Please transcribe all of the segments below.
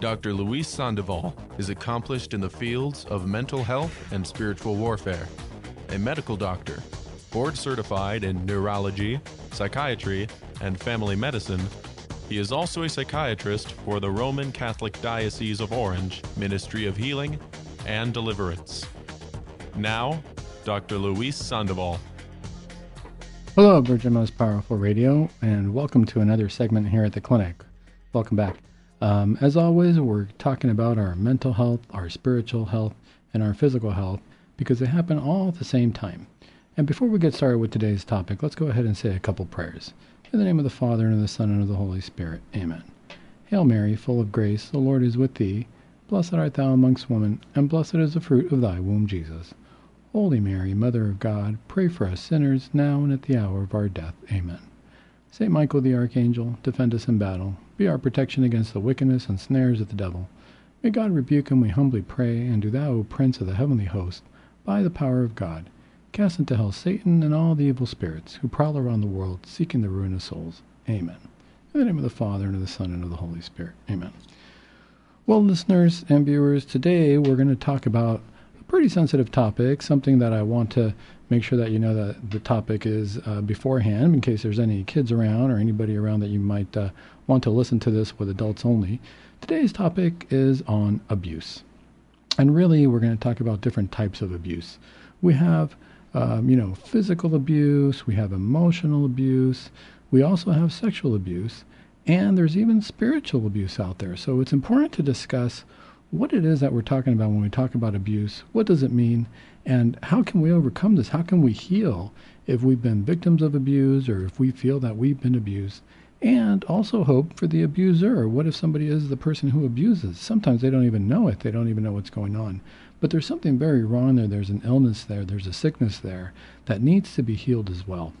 Dr. Luis Sandoval is accomplished in the fields of mental health and spiritual warfare, a medical doctor, board-certified in neurology, psychiatry, and family medicine. He is also a psychiatrist for the Roman Catholic Diocese of Orange, Ministry of Healing and Deliverance. Now, Dr. Luis Sandoval. Hello, Virgin Most Powerful Radio, and welcome to another segment here at the clinic. Welcome back. As always, we're talking about our mental health, our spiritual health, and our physical health, because they happen all at the same time. And before we get started with today's topic, let's go ahead and say a couple prayers. In the name of the Father, and of the Son, and of the Holy Spirit. Amen. Hail Mary, full of grace, the Lord is with thee. Blessed art thou amongst women, and blessed is the fruit of thy womb, Jesus. Holy Mary, Mother of God, pray for us sinners, now and at the hour of our death. Amen. Saint Michael the Archangel, defend us in battle. Be our protection against the wickedness and snares of the devil. May God rebuke him, we humbly pray, and do thou, O Prince of the heavenly host, by the power of God, cast into hell Satan and all the evil spirits who prowl around the world seeking the ruin of souls. Amen. In the name of the Father, and of the Son, and of the Holy Spirit. Amen. Well, listeners and viewers, today we're going to talk about a pretty sensitive topic, something that I want to make sure that you know that the topic is beforehand, in case there's any kids around or anybody around that you might want to listen to this with adults only. Today's topic is on abuse. And really, we're going to talk about different types of abuse. We have physical abuse, we have emotional abuse, we also have sexual abuse, and there's even spiritual abuse out there. So it's important to discuss what it is that we're talking about when we talk about abuse. What does it mean, and how can we overcome this? How can we heal if we've been victims of abuse, or if we feel that we've been abused? And also hope for the abuser. What if somebody is the person who abuses? Sometimes they don't even know it. They don't even know what's going on. But there's something very wrong there. There's an illness there. There's a sickness there that needs to be healed as well.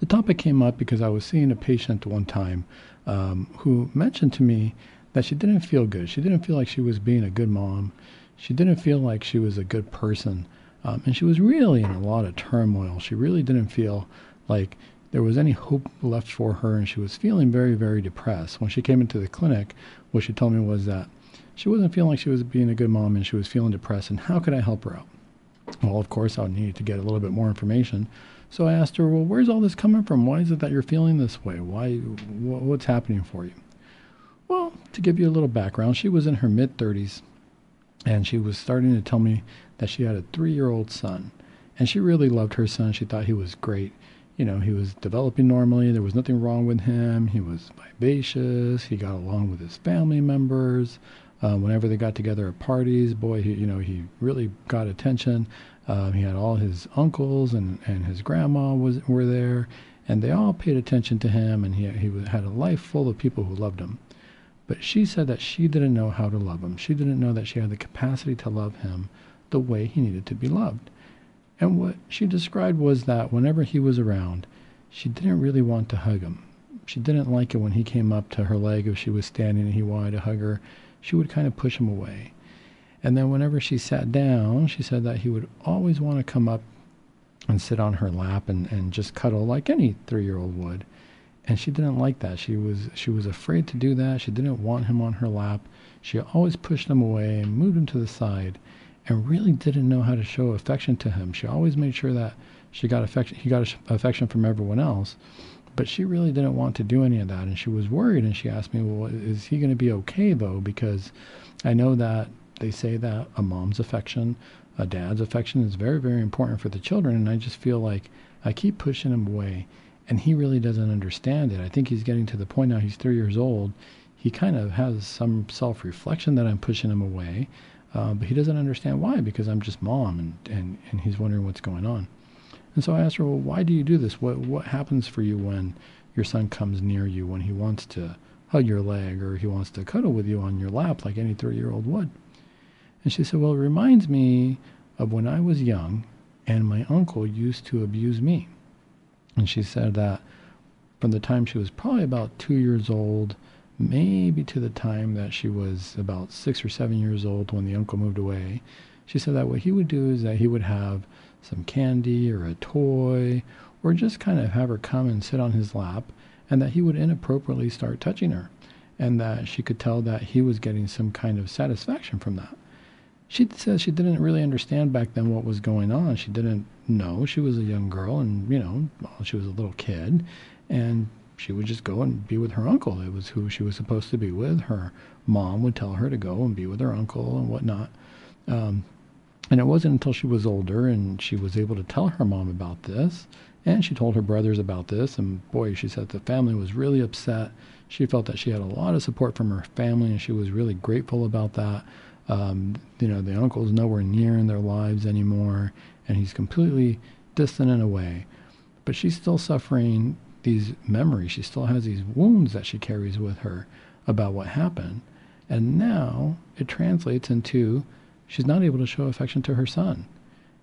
The topic came up because I was seeing a patient one time who mentioned to me that she didn't feel good. She didn't feel like she was being a good mom. She didn't feel like she was a good person. And she was really in a lot of turmoil. She really didn't feel like there was any hope left for her, and she was feeling very, very depressed. When she came into the clinic, what she told me was that she wasn't feeling like she was being a good mom, and she was feeling depressed, and how could I help her out? Well, of course, I needed to get a little bit more information. So I asked her, well, where's all this coming from? Why is it that you're feeling this way? What's happening for you? Well, to give you a little background, she was in her mid-30s, and she was starting to tell me that she had a 3-year-old son, and she really loved her son. She thought he was great. You know, he was developing normally. There was nothing wrong with him. He was vivacious. He got along with his family members. Whenever they got together at parties, boy, he really got attention. He had all his uncles and his grandma were there, and they all paid attention to him, and he had a life full of people who loved him. But she said that she didn't know how to love him. She didn't know that she had the capacity to love him the way he needed to be loved. And what she described was that whenever he was around, she didn't really want to hug him. She didn't like it when he came up to her leg if she was standing and he wanted to hug her. She would kind of push him away. And then whenever she sat down, she said that he would always want to come up and sit on her lap and just cuddle like any 3-year-old would. And she didn't like that. She was afraid to do that. She didn't want him on her lap. She always pushed him away and moved him to the side, and really didn't know how to show affection to him. She always made sure that he got affection from everyone else, but she really didn't want to do any of that, and she was worried, and she asked me, well, is he going to be okay, though? Because I know that they say that a mom's affection, a dad's affection is very, very important for the children, and I just feel like I keep pushing him away, and he really doesn't understand it. I think he's getting to the point now, he's 3 years old, he kind of has some self-reflection that I'm pushing him away, but he doesn't understand why, because I'm just mom, and he's wondering what's going on. And so I asked her, well, why do you do this? What happens for you when your son comes near you, when he wants to hug your leg, or he wants to cuddle with you on your lap like any 3-year-old would? And she said, well, it reminds me of when I was young, and my uncle used to abuse me. And she said that from the time she was probably about 2 years old, maybe to the time that she was about 6 or 7 years old when the uncle moved away, she said that what he would do is that he would have some candy or a toy, or just kind of have her come and sit on his lap, and that he would inappropriately start touching her. and that she could tell that he was getting some kind of satisfaction from that. She says she didn't really understand back then what was going on. She didn't know. She was a young girl, and, you know, well, she was a little kid, and she would just go and be with her uncle. It was who she was supposed to be with. Her mom would tell her to go and be with her uncle and whatnot. And it wasn't until she was older and she was able to tell her mom about this, and she told her brothers about this, and boy, she said the family was really upset. She felt that she had a lot of support from her family, and she was really grateful about that. You know, the uncle's nowhere near in their lives anymore, and he's completely distant and away. But she's still suffering these memories. She still has these wounds that she carries with her about what happened. And now it translates into she's not able to show affection to her son.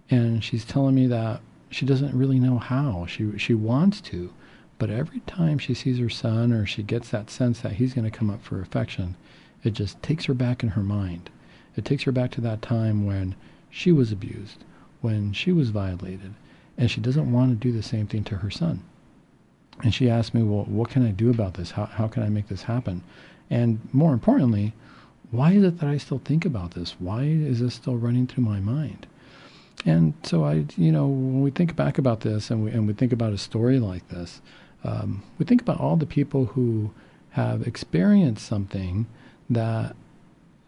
And she's telling me that she doesn't really know how. She wants to, but every time she sees her son or she gets that sense that he's going to come up for affection, it just takes her back in her mind. It takes her back to that time when she was abused, when she was violated, and she doesn't want to do the same thing to her son. And she asked me, well, what can I do about this? How can I make this happen? And more importantly, why is it that I still think about this? Why is this still running through my mind? And so I, you know, when we think back about this and we think about a story like this, we think about all the people who have experienced something that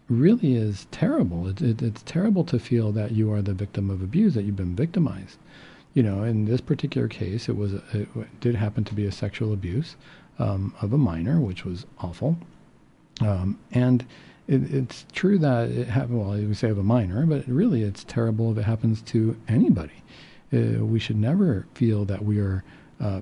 really is terrible. It's terrible to feel that you are the victim of abuse, that you've been victimized. You know, in this particular case, it did happen to be a sexual abuse of a minor, which was awful. And it's true that it happened. Well, we say of a minor, but really, it's terrible if it happens to anybody. We should never feel that we are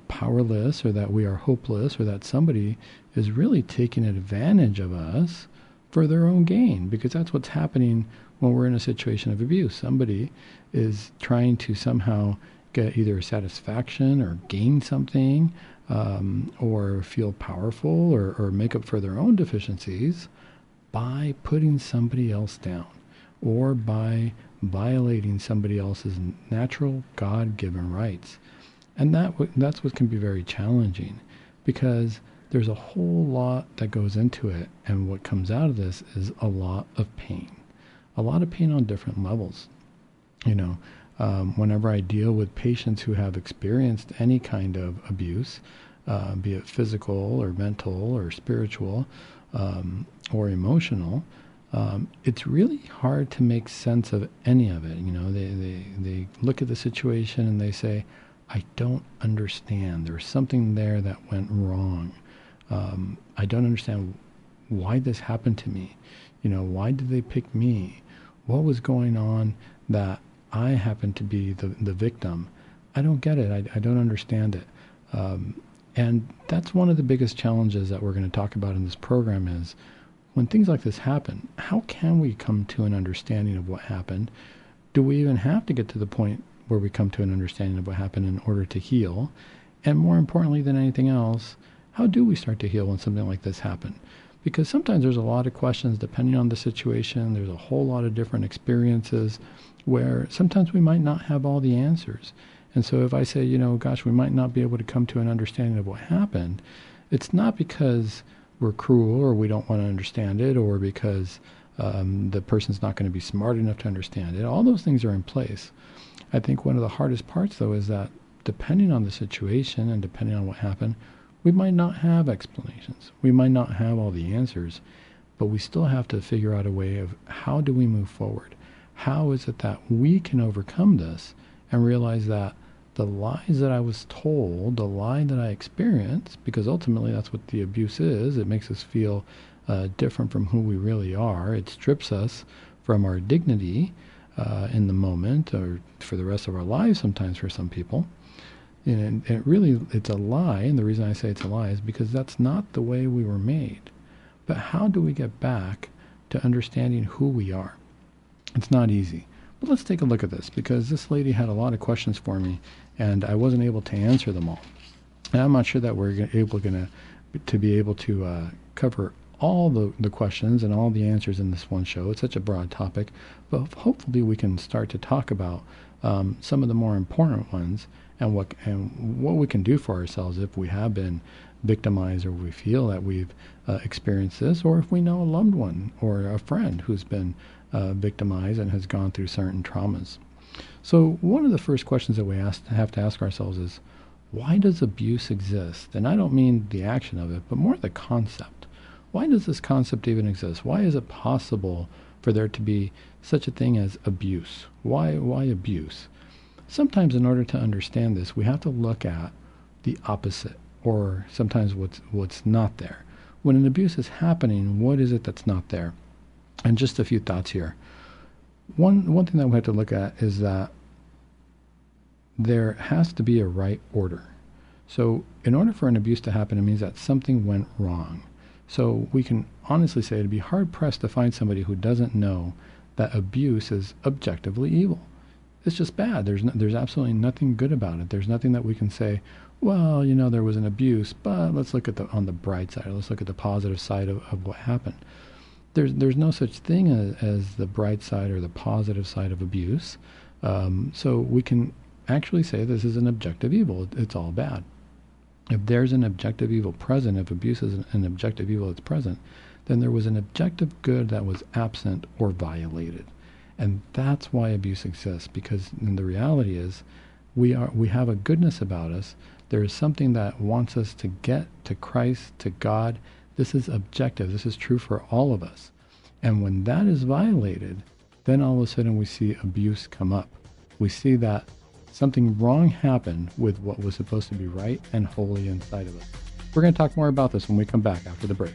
powerless, or that we are hopeless, or that somebody is really taking advantage of us for their own gain, because that's what's happening when we're in a situation of abuse. Somebody is trying to somehow get either satisfaction or gain something, or feel powerful, or make up for their own deficiencies by putting somebody else down, or by violating somebody else's natural God-given rights. And that's what can be very challenging, because there's a whole lot that goes into it, and what comes out of this is a lot of pain. A lot of pain on different levels. You know, whenever I deal with patients who have experienced any kind of abuse, be it physical or mental or spiritual or emotional, it's really hard to make sense of any of it. You know, they look at the situation and they say, I don't understand. There's something there that went wrong. I don't understand why this happened to me. You know, why did they pick me? What was going on that I happened to be the victim? I don't get it. I don't understand it. And that's one of the biggest challenges that we're going to talk about in this program is when things like this happen, how can we come to an understanding of what happened? Do we even have to get to the point where we come to an understanding of what happened in order to heal? And more importantly than anything else, how do we start to heal when something like this happened? Because sometimes there's a lot of questions depending on the situation. There's a whole lot of different experiences where sometimes we might not have all the answers. And so if I say, you know, gosh, we might not be able to come to an understanding of what happened, it's not because we're cruel or we don't want to understand it, or because the person's not going to be smart enough to understand it. All those things are in place. I think one of the hardest parts, though, is that depending on the situation and depending on what happened, we might not have explanations. We might not have all the answers, but we still have to figure out a way of how do we move forward? How is it that we can overcome this and realize that the lies that I was told, the lie that I experienced, because ultimately that's what the abuse is. It makes us feel different from who we really are. It strips us from our dignity in the moment or for the rest of our lives sometimes for some people. And it really, it's a lie, and the reason I say it's a lie is because that's not the way we were made. But how do we get back to understanding who we are? It's not easy. But let's take a look at this, because this lady had a lot of questions for me, and I wasn't able to answer them all. And I'm not sure that we're able to cover all the questions and all the answers in this one show. It's such a broad topic, but hopefully we can start to talk about some of the more important ones, and what we can do for ourselves if we have been victimized or we feel that we've experienced this, or if we know a loved one or a friend who's been victimized and has gone through certain traumas. So one of the first questions that we have to ask ourselves is, why does abuse exist? And I don't mean the action of it, but more the concept. Why does this concept even exist? Why is it possible for there to be such a thing as abuse? Why abuse? Sometimes in order to understand this, we have to look at the opposite, or sometimes what's not there. When an abuse is happening, what is it that's not there? And just a few thoughts here. One thing that we have to look at is that there has to be a right order. So in order for an abuse to happen, it means that something went wrong. So we can honestly say it'd be hard-pressed to find somebody who doesn't know that abuse is objectively evil. It's just bad. There's absolutely nothing good about it. There's nothing that we can say, well, you know, there was an abuse, but let's look at on the bright side. Let's look at the positive side of what happened. There's no such thing as the bright side or the positive side of abuse. So we can actually say this is an objective evil. It's all bad. If there's an objective evil present, if abuse is an objective evil that's present, then there was an objective good that was absent or violated. And that's why abuse exists, because the reality is we have a goodness about us. There is something that wants us to get to Christ, to God. This is objective. This is true for all of us. And when that is violated, then all of a sudden we see abuse come up. We see that something wrong happened with what was supposed to be right and holy inside of us. We're going to talk more about this when we come back after the break.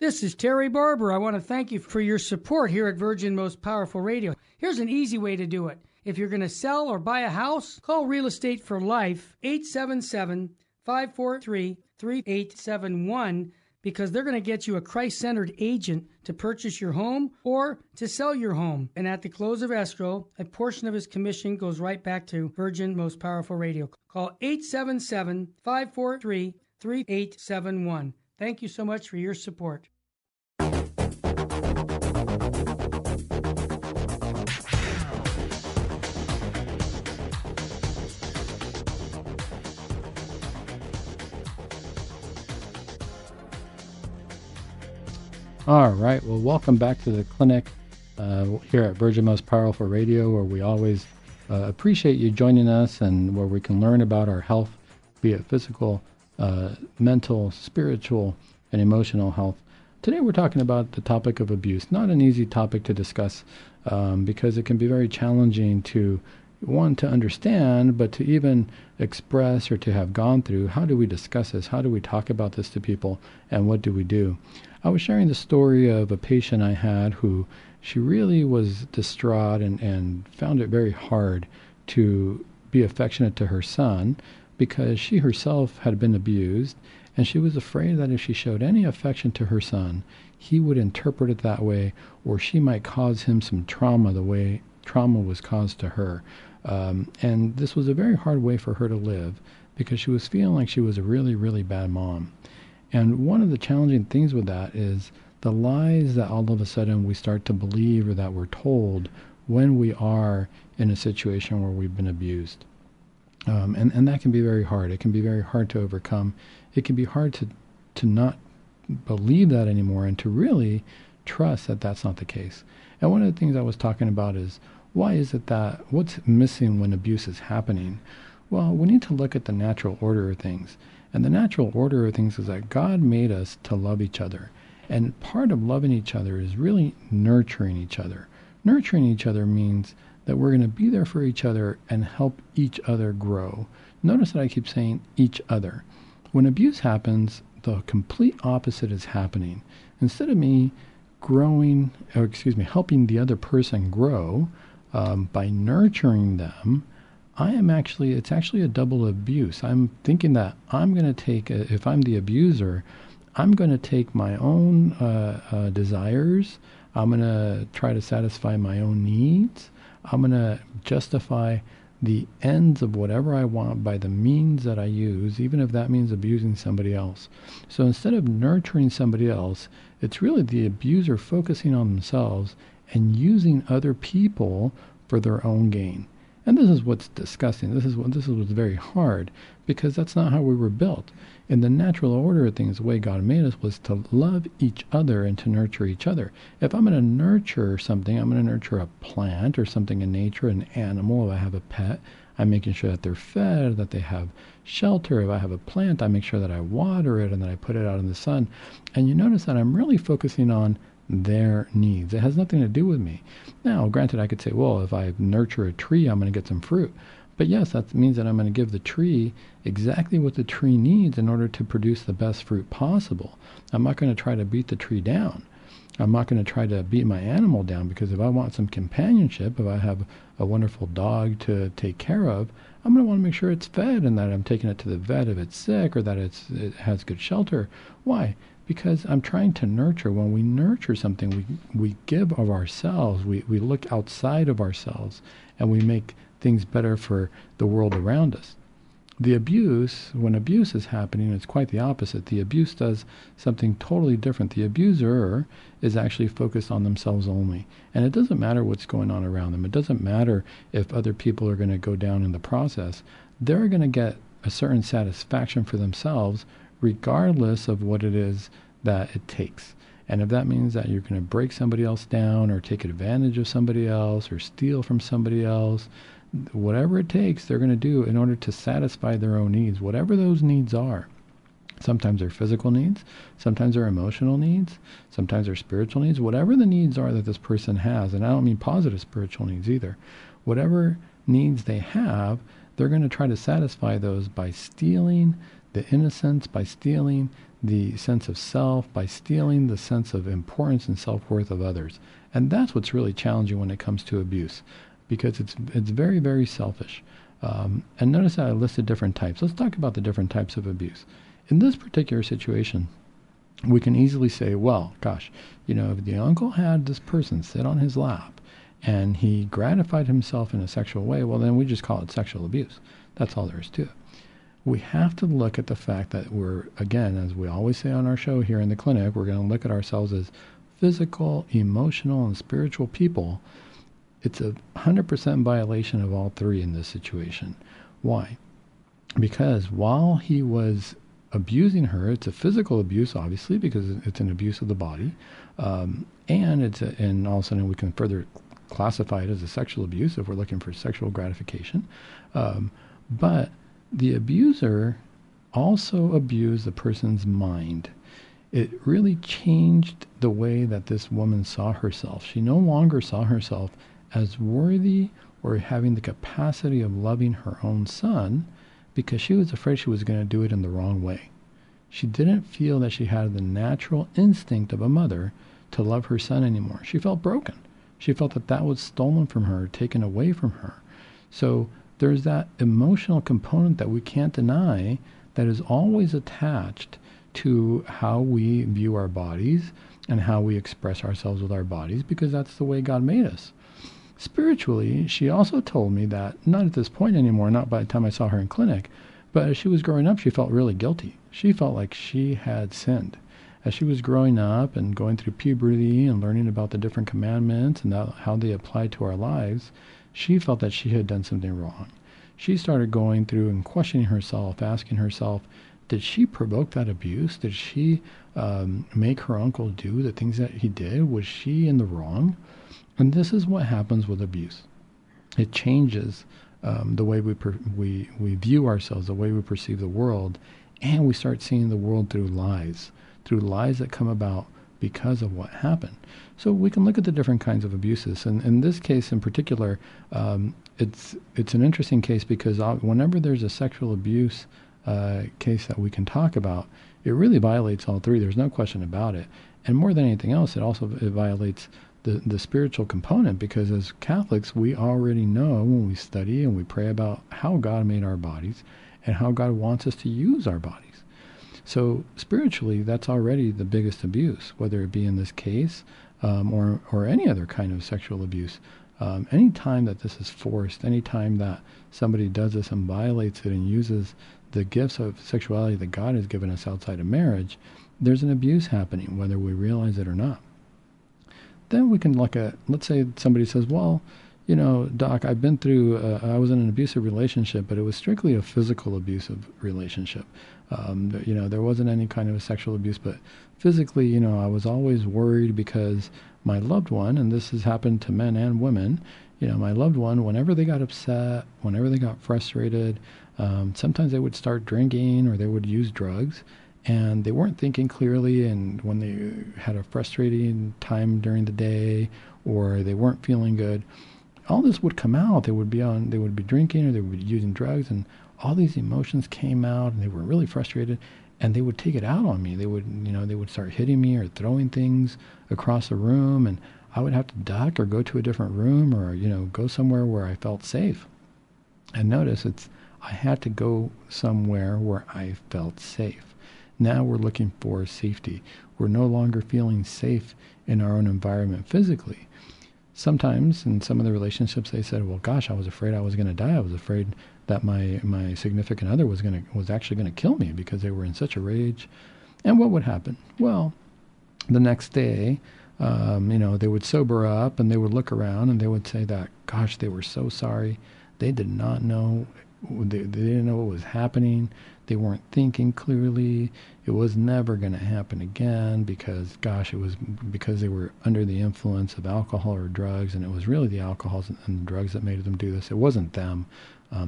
This is Terry Barber. I want to thank you for your support here at Virgin Most Powerful Radio. Here's an easy way to do it. If you're going to sell or buy a house, call Real Estate for Life, 877-543-3871, because they're going to get you a Christ-centered agent to purchase your home or to sell your home. And at the close of escrow, a portion of his commission goes right back to Virgin Most Powerful Radio. Call 877-543-3871. Thank you so much for your support. All right. Well, welcome back to the clinic here at Virgin Most Powerful Radio, where we always appreciate you joining us and where we can learn about our health, be it physical, mental, spiritual, and emotional health. Today we're talking about the topic of abuse. Not an easy topic to discuss because it can be very challenging to, one, to understand, but to even express or to have gone through. How do we discuss this? How do we talk about this to people? And what do we do? I was sharing the story of a patient I had who she really was distraught and found it very hard to be affectionate to her son because she herself had been abused, and she was afraid that if she showed any affection to her son, he would interpret it that way, or she might cause him some trauma the way trauma was caused to her. And this was a very hard way for her to live because she was feeling like she was a really, really bad mom. And one of the challenging things with that is the lies that all of a sudden we start to believe or that we're told when we are in a situation where we've been abused. And that can be very hard. It can be very hard to overcome. It can be hard to not believe that anymore and to really trust that that's not the case. And one of the things I was talking about is, why is it that, what's missing when abuse is happening? Well, we need to look at the natural order of things. And the natural order of things is that God made us to love each other. And part of loving each other is really nurturing each other. Nurturing each other means that we're going to be there for each other and help each other grow. Notice that I keep saying each other. When abuse happens, the complete opposite is happening. Instead of me helping the other person grow by nurturing them, it's actually a double abuse. I'm thinking that if I'm the abuser, I'm going to take my own desires. I'm going to try to satisfy my own needs. I'm going to justify the ends of whatever I want by the means that I use, even if that means abusing somebody else. So instead of nurturing somebody else, it's really the abuser focusing on themselves and using other people for their own gain. And this is what's disgusting. This is what's very hard, because that's not how we were built. In the natural order of things, the way God made us was to love each other and to nurture each other. If I'm going to nurture something, I'm going to nurture a plant or something in nature, an animal. If I have a pet, I'm making sure that they're fed, that they have shelter. If I have a plant, I make sure that I water it and that I put it out in the sun. And you notice that I'm really focusing on their needs. It has nothing to do with me. Now, granted, I could say, well, if I nurture a tree, I'm going to get some fruit. But yes, that means that I'm going to give the tree exactly what the tree needs in order to produce the best fruit possible. I'm not going to try to beat the tree down. I'm not going to try to beat my animal down, because if I want some companionship, if I have a wonderful dog to take care of, I'm going to want to make sure it's fed and that I'm taking it to the vet if it's sick, or that it has good shelter. Why? Because I'm trying to nurture. When we nurture something, we give of ourselves. We look outside of ourselves, and we make things better for the world around us. When abuse is happening, it's quite the opposite. The abuse does something totally different. The abuser is actually focused on themselves only. And it doesn't matter what's going on around them. It doesn't matter if other people are going to go down in the process. They're going to get a certain satisfaction for themselves, regardless of what it is that it takes. And if that means that you're going to break somebody else down, or take advantage of somebody else, or steal from somebody else, whatever it takes, they're going to do in order to satisfy their own needs, whatever those needs are. Sometimes they're physical needs, sometimes they're emotional needs, sometimes they're spiritual needs, whatever the needs are that this person has. And I don't mean positive spiritual needs either. Whatever needs they have, they're going to try to satisfy those by stealing the innocence, by stealing the sense of self, by stealing the sense of importance and self-worth of others. And that's what's really challenging when it comes to abuse, because it's very, very selfish. And notice that I listed different types. Let's talk about the different types of abuse. In this particular situation, we can easily say, well, gosh, if the uncle had this person sit on his lap and he gratified himself in a sexual way, well, then we just call it sexual abuse. That's all there is to it. We have to look at the fact that we're, again, as we always say on our show here in the clinic, we're going to look at ourselves as physical, emotional, and spiritual people. It's a 100% violation of all three in this situation. Why? Because while he was abusing her, it's a physical abuse, obviously, because it's an abuse of the body, and all of a sudden we can further classify it as a sexual abuse if we're looking for sexual gratification. But the abuser also abused the person's mind. it really changed the way that this woman saw herself. She no longer saw herself as worthy or having the capacity of loving her own son, because she was afraid she was going to do it in the wrong way. She didn't feel that she had the natural instinct of a mother to love her son anymore. She felt broken. She felt that that was stolen from her, taken away from her. So there's that emotional component that we can't deny that is always attached to how we view our bodies and how we express ourselves with our bodies, because that's the way God made us. Spiritually, she also told me that, not at this point anymore, not by the time I saw her in clinic, but as she was growing up, she felt really guilty. She felt like she had sinned. As she was growing up and going through puberty and learning about the different commandments and how they apply to our lives, she felt that she had done something wrong. She started going through and questioning herself, asking herself, did she provoke that abuse? Did she make her uncle do the things that he did? Was she in the wrong? And this is what happens with abuse. It changes the way we view ourselves, the way we perceive the world, and we start seeing the world through lies that come about because of what happened. So we can look at the different kinds of abuses. And in this case in particular, it's an interesting case because whenever there's a sexual abuse case that we can talk about, it really violates all three. There's no question about it. And more than anything else, it violates the spiritual component, because as Catholics, we already know when we study and we pray about how God made our bodies and how God wants us to use our bodies. So spiritually, that's already the biggest abuse, whether it be in this case or any other kind of sexual abuse. Any time that this is forced, any time that somebody does this and violates it and uses the gifts of sexuality that God has given us outside of marriage, there's an abuse happening, whether we realize it or not. Then we can look at, let's say somebody says, well, you know, Doc, I've been through, I was in an abusive relationship, but it was strictly a physical abusive relationship. You know, there wasn't any kind of a sexual abuse, but physically, you know, I was always worried because my loved one, and this has happened to men and women, you know, my loved one, whenever they got upset, whenever they got frustrated, sometimes they would start drinking or they would use drugs. And they weren't thinking clearly, and when they had a frustrating time during the day or they weren't feeling good, all this would come out. They would be drinking or they would be using drugs, and all these emotions came out, and they were really frustrated, and they would take it out on me. They would start hitting me or throwing things across the room, and I would have to duck or go to a different room or, you know, go somewhere where I felt safe. And notice I had to go somewhere where I felt safe. Now we're looking for safety. We're no longer feeling safe in our own environment physically. Sometimes in some of the relationships they said, well, gosh, I was afraid I was going to die. I was afraid that my significant other was actually going to kill me because they were in such a rage. And what would happen? Well, the next day, you know, they would sober up and they would look around and they would say that, gosh, they were so sorry. They did not know. They didn't know what was happening. They weren't thinking clearly. It was never going to happen again because, gosh, it was because they were under the influence of alcohol or drugs, and it was really the alcohols and the drugs that made them do this. It wasn't them.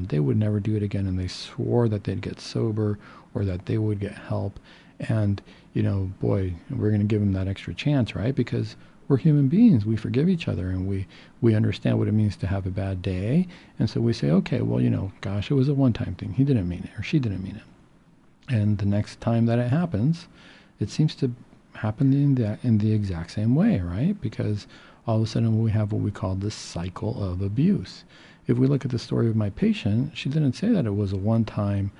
They would never do it again, and they swore that they'd get sober or that they would get help. And, you know, boy, we're going to give them that extra chance, right? Because we're human beings. We forgive each other, and we understand what it means to have a bad day. And so we say, okay, well, you know, gosh, it was a one-time thing. He didn't mean it, or she didn't mean it. And the next time that it happens, it seems to happen in the exact same way, right? Because all of a sudden we have what we call the cycle of abuse. If we look at the story of my patient, she didn't say that it was a one-time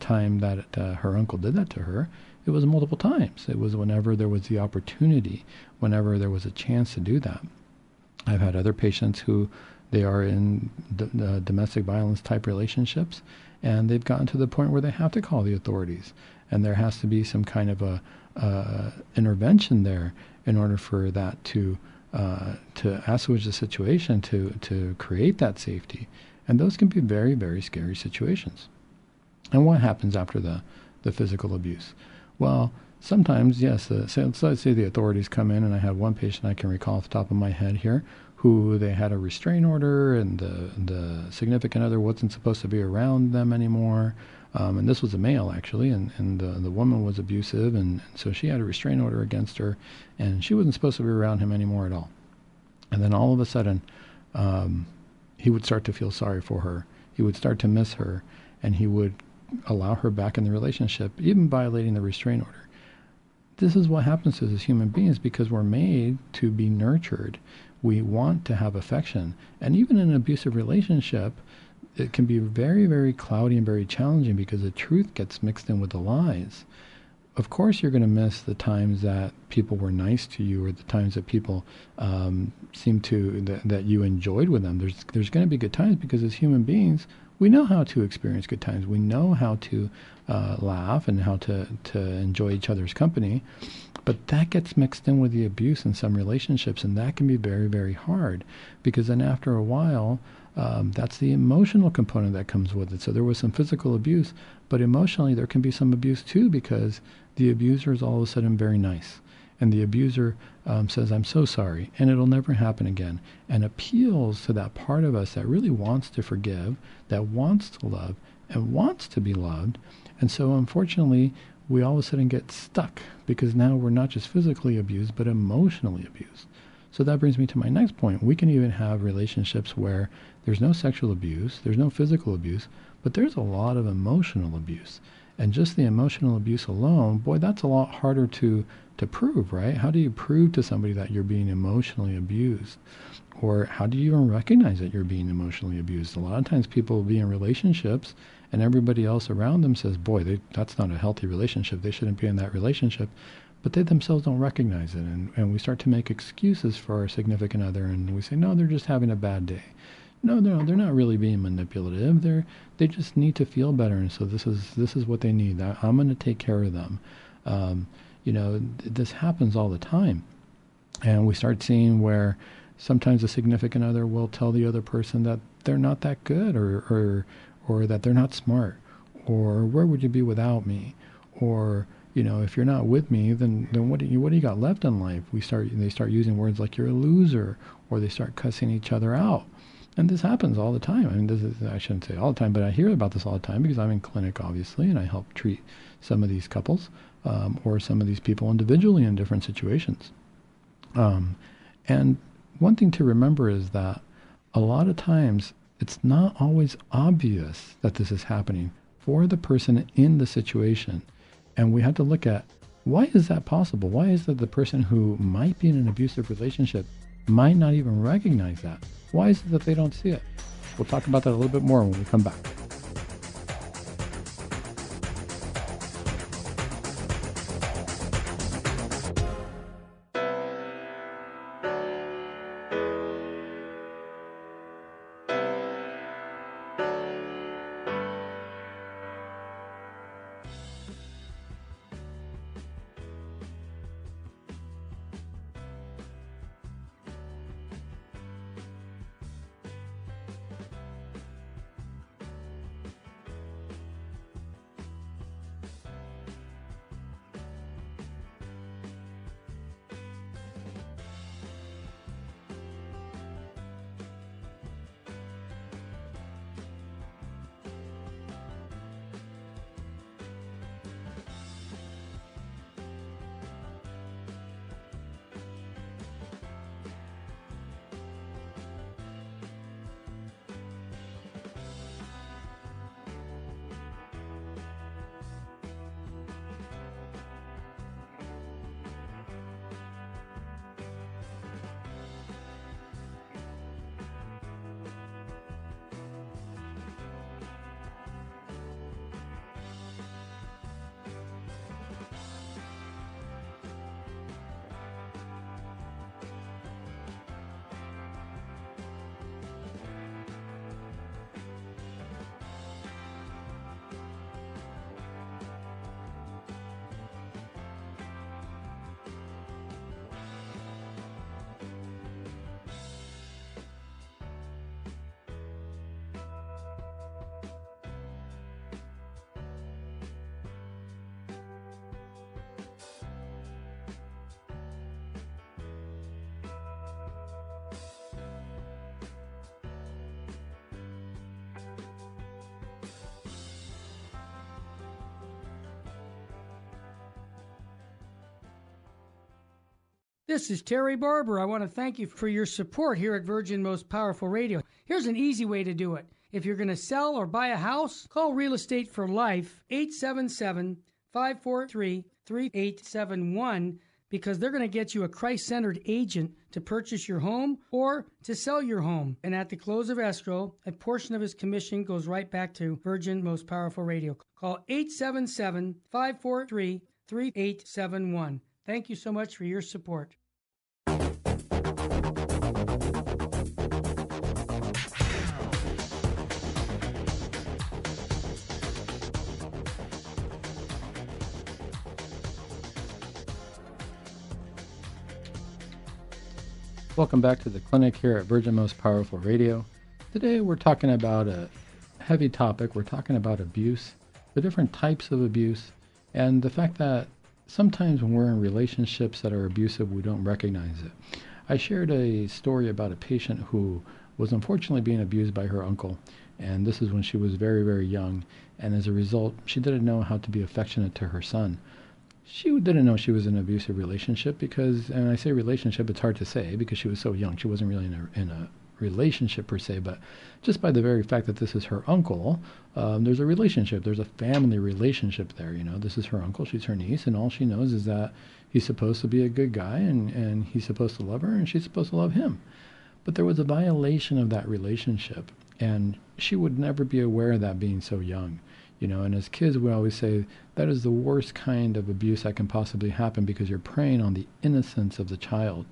time that her uncle did that to her. It was multiple times. It was whenever there was the opportunity, whenever there was a chance to do that. I've had other patients who they are in domestic violence type relationships, and they've gotten to the point where they have to call the authorities, and there has to be some kind of a intervention there in order for that to assuage the situation, to create that safety. And those can be very, very scary situations. And what happens after the physical abuse? Well, sometimes, yes, let's say the authorities come in, and I had one patient I can recall off the top of my head here who they had a restraint order, and the significant other wasn't supposed to be around them anymore. And this was a male, actually, and the woman was abusive, and so she had a restraining order against her, and she wasn't supposed to be around him anymore at all. And then all of a sudden, he would start to feel sorry for her. He would start to miss her, and he would allow her back in the relationship, even violating the restraining order. This is what happens to us as human beings, because we're made to be nurtured. We want to have affection. And even in an abusive relationship, it can be very, very cloudy and very challenging, because the truth gets mixed in with the lies. Of course you're going to miss the times that people were nice to you, or the times that people that you enjoyed with them. There's going to be good times, because as human beings, we know how to experience good times. We know how to laugh and how to enjoy each other's company. But that gets mixed in with the abuse in some relationships, and that can be very, very hard, because then after a while, that's the emotional component that comes with it. So there was some physical abuse, but emotionally there can be some abuse too, because the abuser is all of a sudden very nice. And the abuser says, I'm so sorry, and it'll never happen again, and appeals to that part of us that really wants to forgive, that wants to love, and wants to be loved. And so, unfortunately, we all of a sudden get stuck, because now we're not just physically abused, but emotionally abused. So that brings me to my next point. We can even have relationships where there's no sexual abuse, there's no physical abuse, but there's a lot of emotional abuse. And just the emotional abuse alone, boy, that's a lot harder to prove, right? How do you prove to somebody that you're being emotionally abused? Or how do you even recognize that you're being emotionally abused? A lot of times people will be in relationships and everybody else around them says, boy, that's not a healthy relationship. They shouldn't be in that relationship. But they themselves don't recognize it. And we start to make excuses for our significant other. And we say, no, they're just having a bad day. No, they're not really being manipulative. They just need to feel better, and so this is what they need. I'm going to take care of them. This happens all the time, and we start seeing where sometimes a significant other will tell the other person that they're not that good, or that they're not smart, or where would you be without me, or if you're not with me, then what do you got left in life? They start using words like you're a loser, or they start cussing each other out. And this happens all the time. I mean, I shouldn't say all the time, but I hear about this all the time because I'm in clinic, obviously, and I help treat some of these couples or some of these people individually in different situations. And one thing to remember is that a lot of times it's not always obvious that this is happening for the person in the situation. And we have to look at, why is that possible? Why is that the person who might be in an abusive relationship might not even recognize that? Why is it that they don't see it? We'll talk about that a little bit more when we come back. This is Terry Barber. I want to thank you for your support here at Virgin Most Powerful Radio. Here's an easy way to do it. If you're going to sell or buy a house, call Real Estate for Life, 877-543-3871, because they're going to get you a Christ-centered agent to purchase your home or to sell your home. And at the close of escrow, a portion of his commission goes right back to Virgin Most Powerful Radio. Call 877-543-3871. Thank you so much for your support. Welcome back to the clinic here at Virgin Most Powerful Radio. Today we're talking about a heavy topic. We're talking about abuse, the different types of abuse, and the fact that sometimes when we're in relationships that are abusive, we don't recognize it. I shared a story about a patient who was unfortunately being abused by her uncle, and this is when she was very, very young, and as a result, she didn't know how to be affectionate to her son. She didn't know she was in an abusive relationship because, and I say relationship, it's hard to say because she was so young. She wasn't really in a relationship per se, but just by the very fact that this is her uncle, there's a relationship. There's a family relationship there, you know. This is her uncle. She's her niece, and all she knows is that he's supposed to be a good guy, and he's supposed to love her, and she's supposed to love him. But there was a violation of that relationship, and she would never be aware of that being so young. You know, and as kids, we always say that is the worst kind of abuse that can possibly happen because you're preying on the innocence of the child.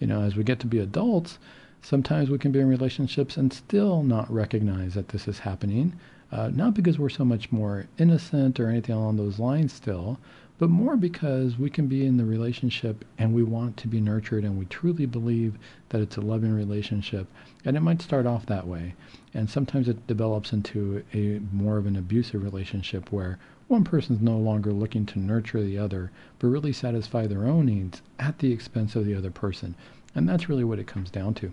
You know, as we get to be adults, sometimes we can be in relationships and still not recognize that this is happening, not because we're so much more innocent or anything along those lines still, but more because we can be in the relationship and we want to be nurtured and we truly believe that it's a loving relationship. And it might start off that way. And sometimes it develops into a more of an abusive relationship where one person's no longer looking to nurture the other, but really satisfy their own needs at the expense of the other person. And that's really what it comes down to.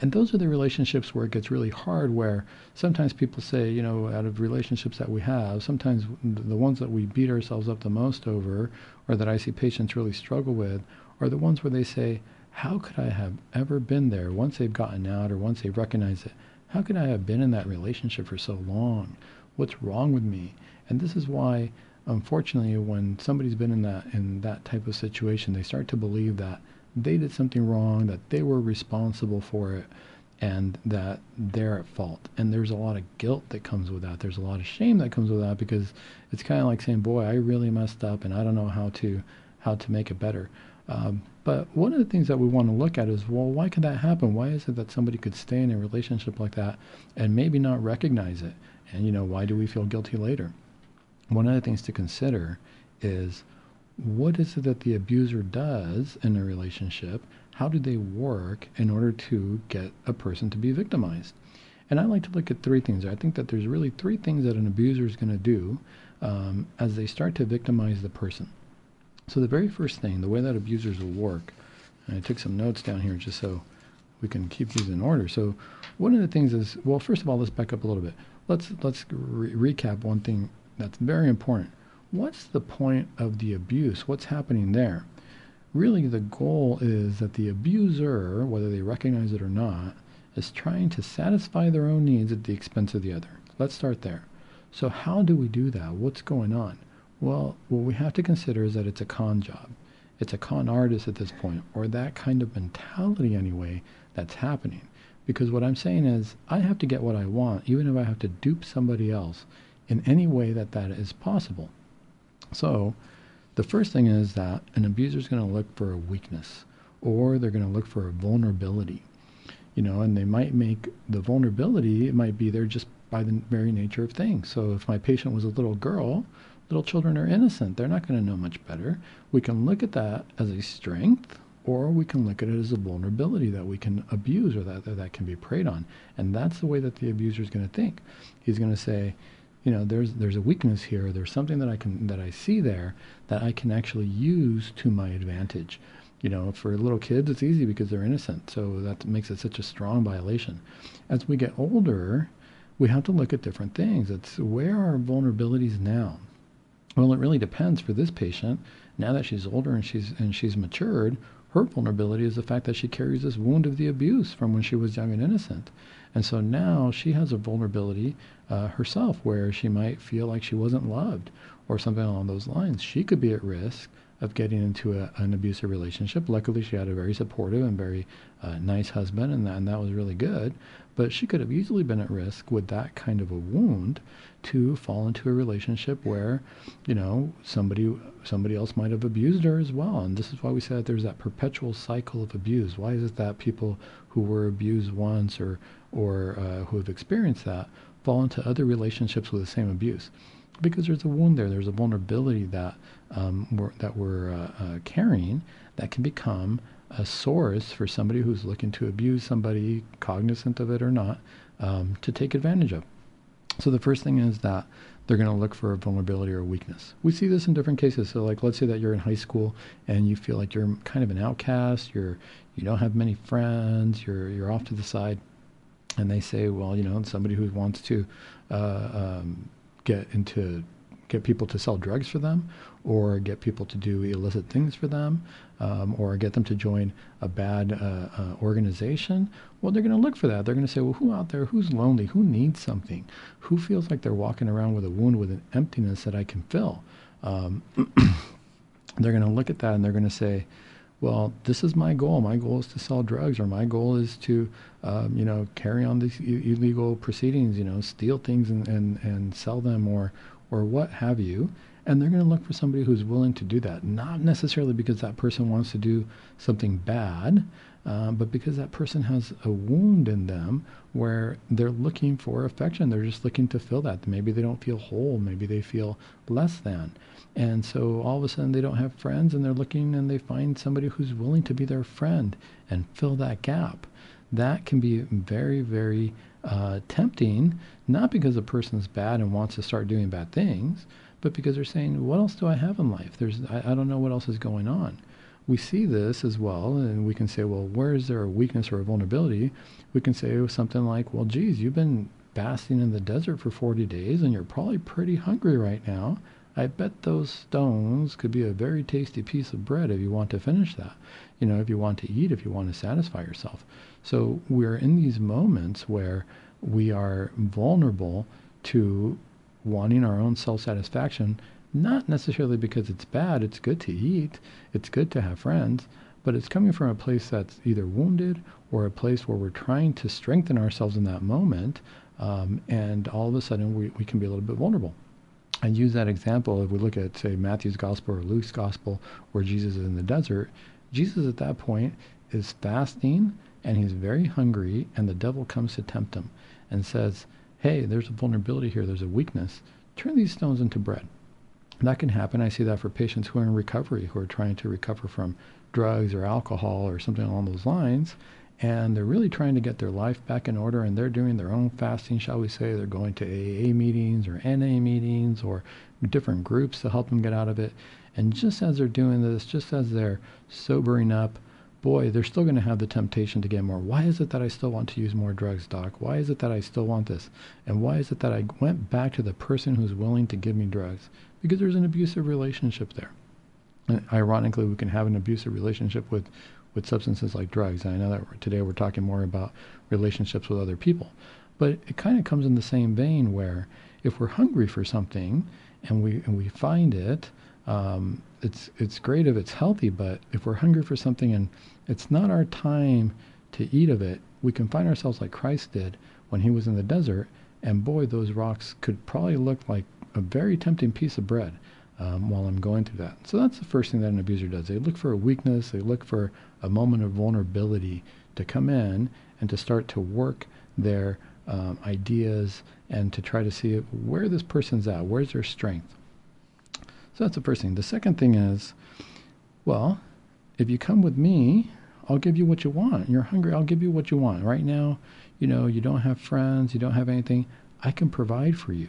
And those are the relationships where it gets really hard, where sometimes people say, you know, out of relationships that we have, sometimes the ones that we beat ourselves up the most over, or that I see patients really struggle with, are the ones where they say, how could I have ever been there? Once they've gotten out or once they've recognized it, how could I have been in that relationship for so long? What's wrong with me? And this is why, unfortunately, when somebody's been in that type of situation, they start to believe that they did something wrong, that they were responsible for it, and that they're at fault. And there's a lot of guilt that comes with that. There's a lot of shame that comes with that because it's kind of like saying, boy, I really messed up and I don't know how to make it better. But one of the things that we want to look at is, well, why could that happen? Why is it that somebody could stay in a relationship like that and maybe not recognize it? And, you know, why do we feel guilty later? One of the things to consider is, what is it that the abuser does in a relationship? How do they work in order to get a person to be victimized? And I like to look at three things. I think that there's really three things that an abuser is going to do as they start to victimize the person. So the very first thing, the way that abusers will work, and I took some notes down here just so we can keep these in order. So one of the things is, well, first of all, let's back up a little bit. Let's recap one thing that's very important. What's the point of the abuse? What's happening there? Really, the goal is that the abuser, whether they recognize it or not, is trying to satisfy their own needs at the expense of the other. Let's start there. So how do we do that? What's going on? Well, what we have to consider is that it's a con job. It's a con artist at this point, or that kind of mentality anyway that's happening. Because what I'm saying is, I have to get what I want, even if I have to dupe somebody else in any way that is possible. So the first thing is that an abuser is going to look for a weakness, or they're going to look for a vulnerability, you know, and they might make the vulnerability, it might be there just by the very nature of things. So if my patient was a little girl, little children are innocent. They're not going to know much better. We can look at that as a strength, or we can look at it as a vulnerability that we can abuse, or that can be preyed on. And that's the way that the abuser is going to think. He's going to say, you know, there's a weakness here. There's something that I see there that I can actually use to my advantage. You know, for little kids, it's easy because they're innocent. So that makes it such a strong violation. As we get older, we have to look at different things. It's where are vulnerabilities now? Well, it really depends for this patient. Now that she's older and she's matured, her vulnerability is the fact that she carries this wound of the abuse from when she was young and innocent. And so now she has a vulnerability herself where she might feel like she wasn't loved or something along those lines. She could be at risk of getting into an abusive relationship. Luckily, she had a very supportive and very nice husband, and that was really good. But she could have easily been at risk with that kind of a wound to fall into a relationship where, you know, somebody else might have abused her as well. And this is why we say that there's that perpetual cycle of abuse. Why is it that people who were abused once or who have experienced that fall into other relationships with the same abuse? Because there's a wound there. There's a vulnerability that we're carrying that can become a source for somebody who's looking to abuse somebody, cognizant of it or not, to take advantage of. So the first thing is that they're going to look for a vulnerability or a weakness. We see this in different cases. So like, let's say that you're in high school and you feel like you're kind of an outcast. You don't have many friends. You're off to the side, and they say, well, you know, somebody who wants to get people to sell drugs for them, or get people to do illicit things for them, or get them to join a bad organization. Well, they're going to look for that. They're going to say, well, who out there, who's lonely, who needs something, who feels like they're walking around with a wound, with an emptiness that I can fill? They're going to look at that and they're going to say, well, this is my goal. My goal is to sell drugs, or my goal is to, carry on these illegal proceedings, steal things and sell them or what have you. And they're going to look for somebody who's willing to do that, not necessarily because that person wants to do something bad, but because that person has a wound in them where they're looking for affection. They're just looking to fill that. Maybe they don't feel whole. Maybe they feel less than. And so all of a sudden they don't have friends, and they're looking and they find somebody who's willing to be their friend and fill that gap. That can be very, very tempting, not because a person's bad and wants to start doing bad things, but because they're saying, what else do I have in life? I don't know what else is going on. We see this as well, and we can say, well, where is there a weakness or a vulnerability? We can say something like, well, geez, you've been fasting in the desert for 40 days, and you're probably pretty hungry right now. I bet those stones could be a very tasty piece of bread if you want to finish that, if you want to eat, if you want to satisfy yourself. So we're in these moments where we are vulnerable to wanting our own self-satisfaction, not necessarily because it's bad. It's good to eat, it's good to have friends, but it's coming from a place that's either wounded or a place where we're trying to strengthen ourselves in that moment, and all of a sudden we can be a little bit vulnerable. And use that example, if we look at, say, Matthew's Gospel or Luke's Gospel, where Jesus is in the desert. Jesus at that point is fasting, and he's very hungry, and the devil comes to tempt him and says, hey, there's a vulnerability here, there's a weakness. Turn these stones into bread. That can happen. I see that for patients who are in recovery, who are trying to recover from drugs or alcohol or something along those lines, and they're really trying to get their life back in order, and they're doing their own fasting, shall we say. They're going to AA meetings or NA meetings or different groups to help them get out of it. And just as they're doing this, just as they're sobering up, boy, they're still going to have the temptation to get more. Why is it that I still want to use more drugs, doc? Why is it that I still want this? And why is it that I went back to the person who's willing to give me drugs? Because there's an abusive relationship there. And ironically, we can have an abusive relationship with substances like drugs. And I know that today we're talking more about relationships with other people. But it kind of comes in the same vein, where if we're hungry for something and we find it, it's great if it's healthy, but if we're hungry for something and it's not our time to eat of it, we can find ourselves like Christ did when he was in the desert. And boy, those rocks could probably look like a very tempting piece of bread while I'm going through that. So that's the first thing that an abuser does. They look for a weakness. They look for a moment of vulnerability to come in and to start to work their ideas and to try to see where this person's at. Where's their strength? So that's the first thing. The second thing is, well, if you come with me, I'll give you what you want. You're hungry, I'll give you what you want. Right now, you don't have friends, you don't have anything. I can provide for you.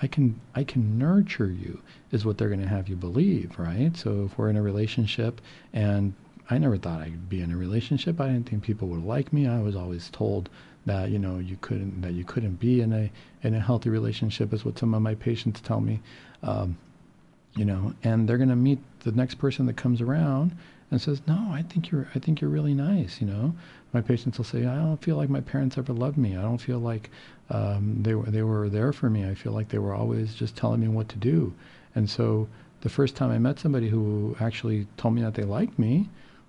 I can nurture you, is what they're going to have you believe, right? So if we're in a relationship, and I never thought I'd be in a relationship. I didn't think people would like me. I was always told that, you couldn't be in a healthy relationship, is what some of my patients tell me. you know, and they're going to meet the next person that comes around and says, no, I think you're really nice, you know. My patients will say, I don't feel like my parents ever loved me. I don't feel like they were there for me. I feel like they were always just telling me what to do. And so the first time I met somebody who actually told me that they liked me,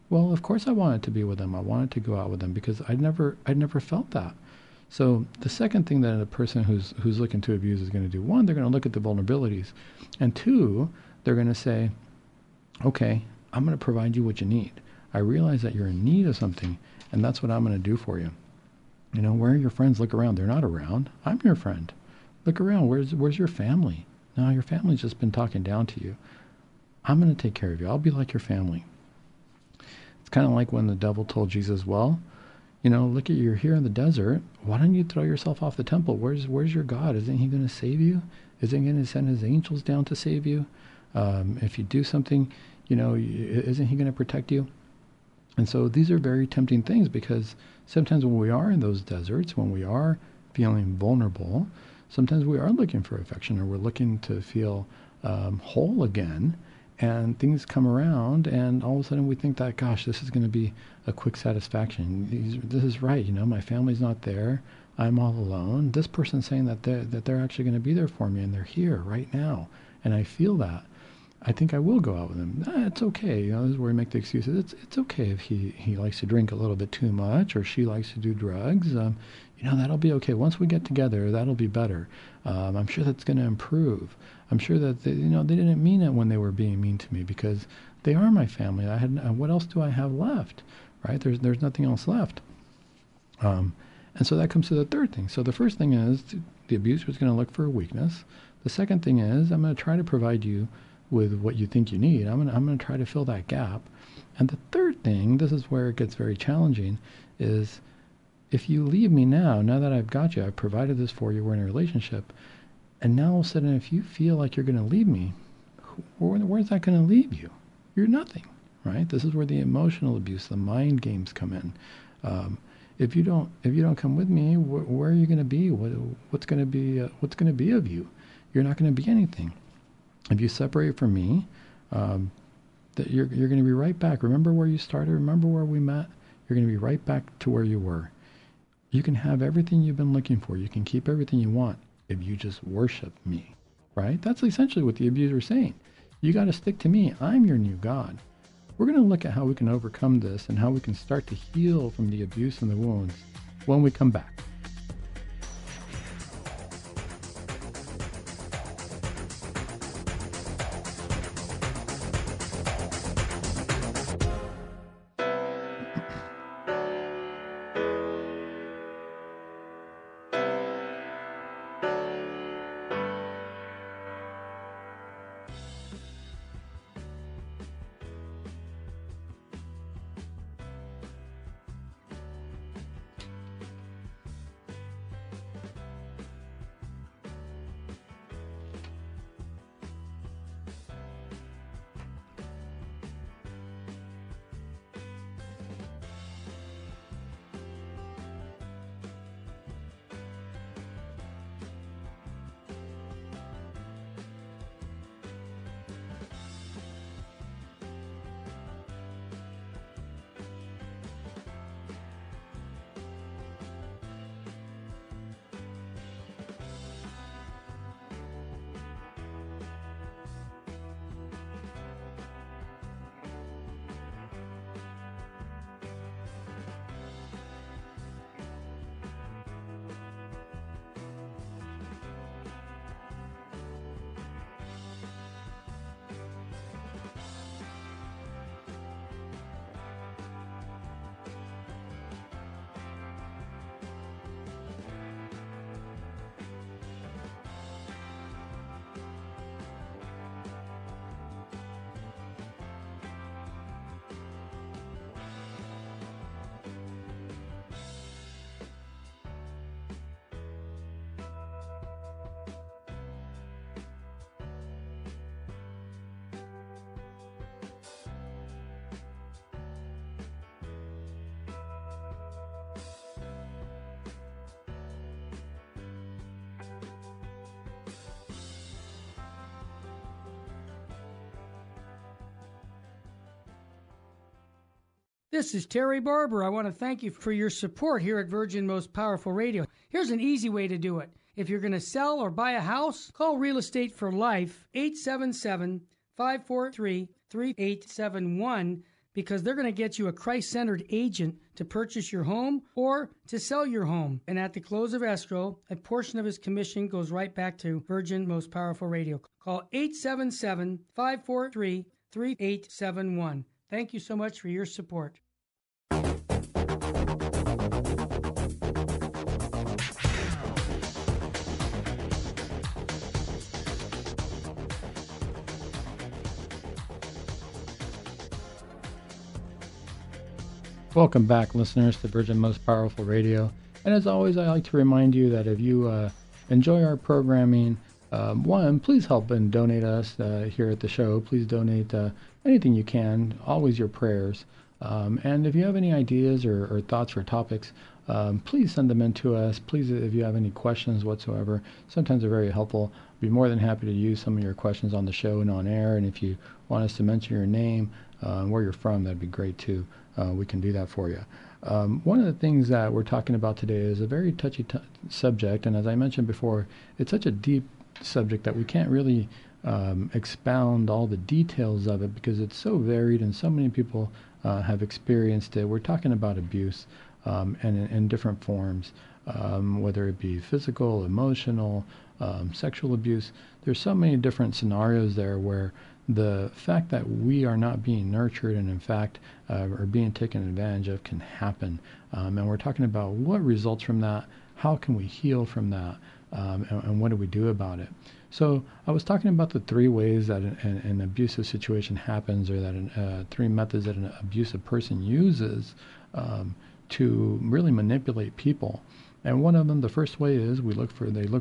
well, of course I wanted to be with them. I wanted to go out with them because I'd never felt that. So the second thing that a person who's looking to abuse is going to do, one, they're going to look at the vulnerabilities, and two, they're going to say, okay, I'm going to provide you what you need. I realize that you're in need of something, and that's what I'm going to do for you. You know, where are your friends? Look around. They're not around. I'm your friend. Look around. Where's your family? No, your family's just been talking down to you. I'm going to take care of you. I'll be like your family. It's kind of like when the devil told Jesus, well, you know, look at you're here in the desert. Why don't you throw yourself off the temple? Where's your God? Isn't he going to save you? Isn't he going to send his angels down to save you? If you do something, you know, isn't he going to protect you? And so these are very tempting things, because sometimes when we are in those deserts, when we are feeling vulnerable, sometimes we are looking for affection, or we're looking to feel whole again. And things come around, and all of a sudden we think that, gosh, this is going to be a quick satisfaction. This is right, you know, my family's not there. I'm all alone. This person's saying that they're actually going to be there for me, and they're here right now. And I feel that. I think I will go out with them. Nah, it's okay. You know, this is where we make the excuses. It's okay if he likes to drink a little bit too much, or she likes to do drugs. You know, that'll be okay. Once we get together, that'll be better. I'm sure that's going to improve. I'm sure that they didn't mean it when they were being mean to me, because they are my family. What else do I have left, right? There's nothing else left. And so that comes to the third thing. So the first thing is the abuser is going to look for a weakness. The second thing is, I'm going to try to provide you with what you think you need. I'm going to try to fill that gap. And the third thing, this is where it gets very challenging, is if you leave me now that I've got you, I've provided this for you, we're in a relationship, and now all of a sudden if you feel like you're going to leave me, where's that going to leave you? You're nothing, right? This is where the emotional abuse, the mind games come in. If you don't come with me, where are you going to be? What's going to be of you? You're not going to be anything. If you separate from me, that you're going to be right back. Remember where you started. Remember where we met. You're going to be right back to where you were. You can have everything you've been looking for. You can keep everything you want if you just worship me, right? That's essentially what the abuser is saying. You got to stick to me. I'm your new God. We're going to look at how we can overcome this and how we can start to heal from the abuse and the wounds when we come back. This is Terry Barber. I want to thank you for your support here at Virgin Most Powerful Radio. Here's an easy way to do it. If you're going to sell or buy a house, call Real Estate for Life, 877-543-3871, because they're going to get you a Christ-centered agent to purchase your home or to sell your home. And at the close of escrow, a portion of his commission goes right back to Virgin Most Powerful Radio. Call 877-543-3871. Thank you so much for your support. Welcome back, listeners, to Virgin Most Powerful Radio. And as always, I like to remind you that if you enjoy our programming, one, please help and donate us here at the show. Please donate anything you can, always your prayers. And if you have any ideas or thoughts or topics, please send them in to us. Please, if you have any questions whatsoever, sometimes they're very helpful. I'd be more than happy to use some of your questions on the show and on air. And if you want us to mention your name and where you're from, that'd be great too. We can do that for you. One of the things that we're talking about today is a very touchy subject. And as I mentioned before, it's such a deep subject that we can't really expound all the details of it because it's so varied and so many people have experienced it. We're talking about abuse and in different forms, whether it be physical, emotional, sexual abuse. There's so many different scenarios there where the fact that we are not being nurtured and in fact are being taken advantage of can happen. And we're talking about what results from that, how can we heal from that, and what do we do about it? So I was talking about the three ways that an abusive situation happens, or that three methods that an abusive person uses to really manipulate people. And one of them, the first way is they look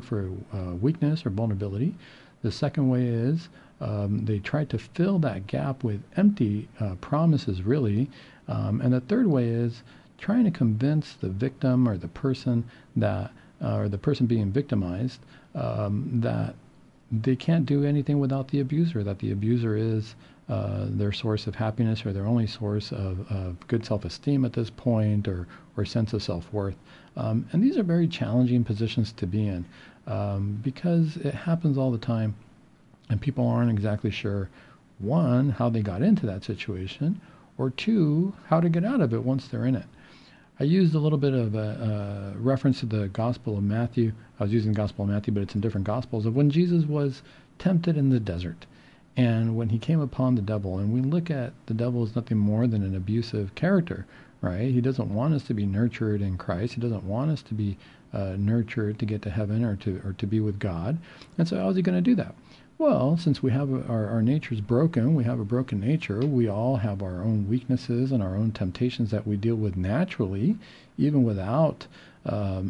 for weakness or vulnerability. The second way is they try to fill that gap with empty promises, really. And the third way is trying to convince the victim or the person that or the person being victimized, that they can't do anything without the abuser, that the abuser is their source of happiness or their only source of good self-esteem at this point, or sense of self-worth. And these are very challenging positions to be in because it happens all the time, and people aren't exactly sure, one, how they got into that situation, or two, how to get out of it once they're in it. I used a little bit of a reference to the Gospel of Matthew. I was using the Gospel of Matthew, but it's in different Gospels, of when Jesus was tempted in the desert and when he came upon the devil. And we look at the devil as nothing more than an abusive character, right? He doesn't want us to be nurtured in Christ. He doesn't want us to be nurtured to get to heaven or to be with God. And so how is he going to do that? Well, since we have our nature's broken, we have a broken nature, we all have our own weaknesses and our own temptations that we deal with naturally, even without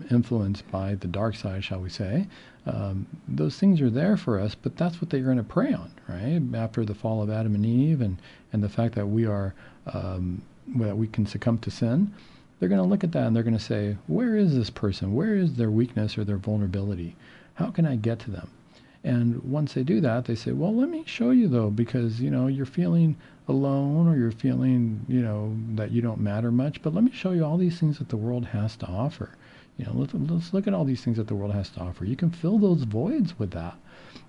influence by the dark side, shall we say. Those things are there for us, but that's what they're going to prey on, right? After the fall of Adam and Eve and the fact that we can succumb to sin, they're going to look at that and they're going to say, where is this person? Where is their weakness or their vulnerability? How can I get to them? And once they do that, they say, well, let me show you, though, because, you know, you're feeling alone or you're feeling, you know, that you don't matter much. But let me show you all these things that the world has to offer. You know, let's look at all these things that the world has to offer. You can fill those voids with that.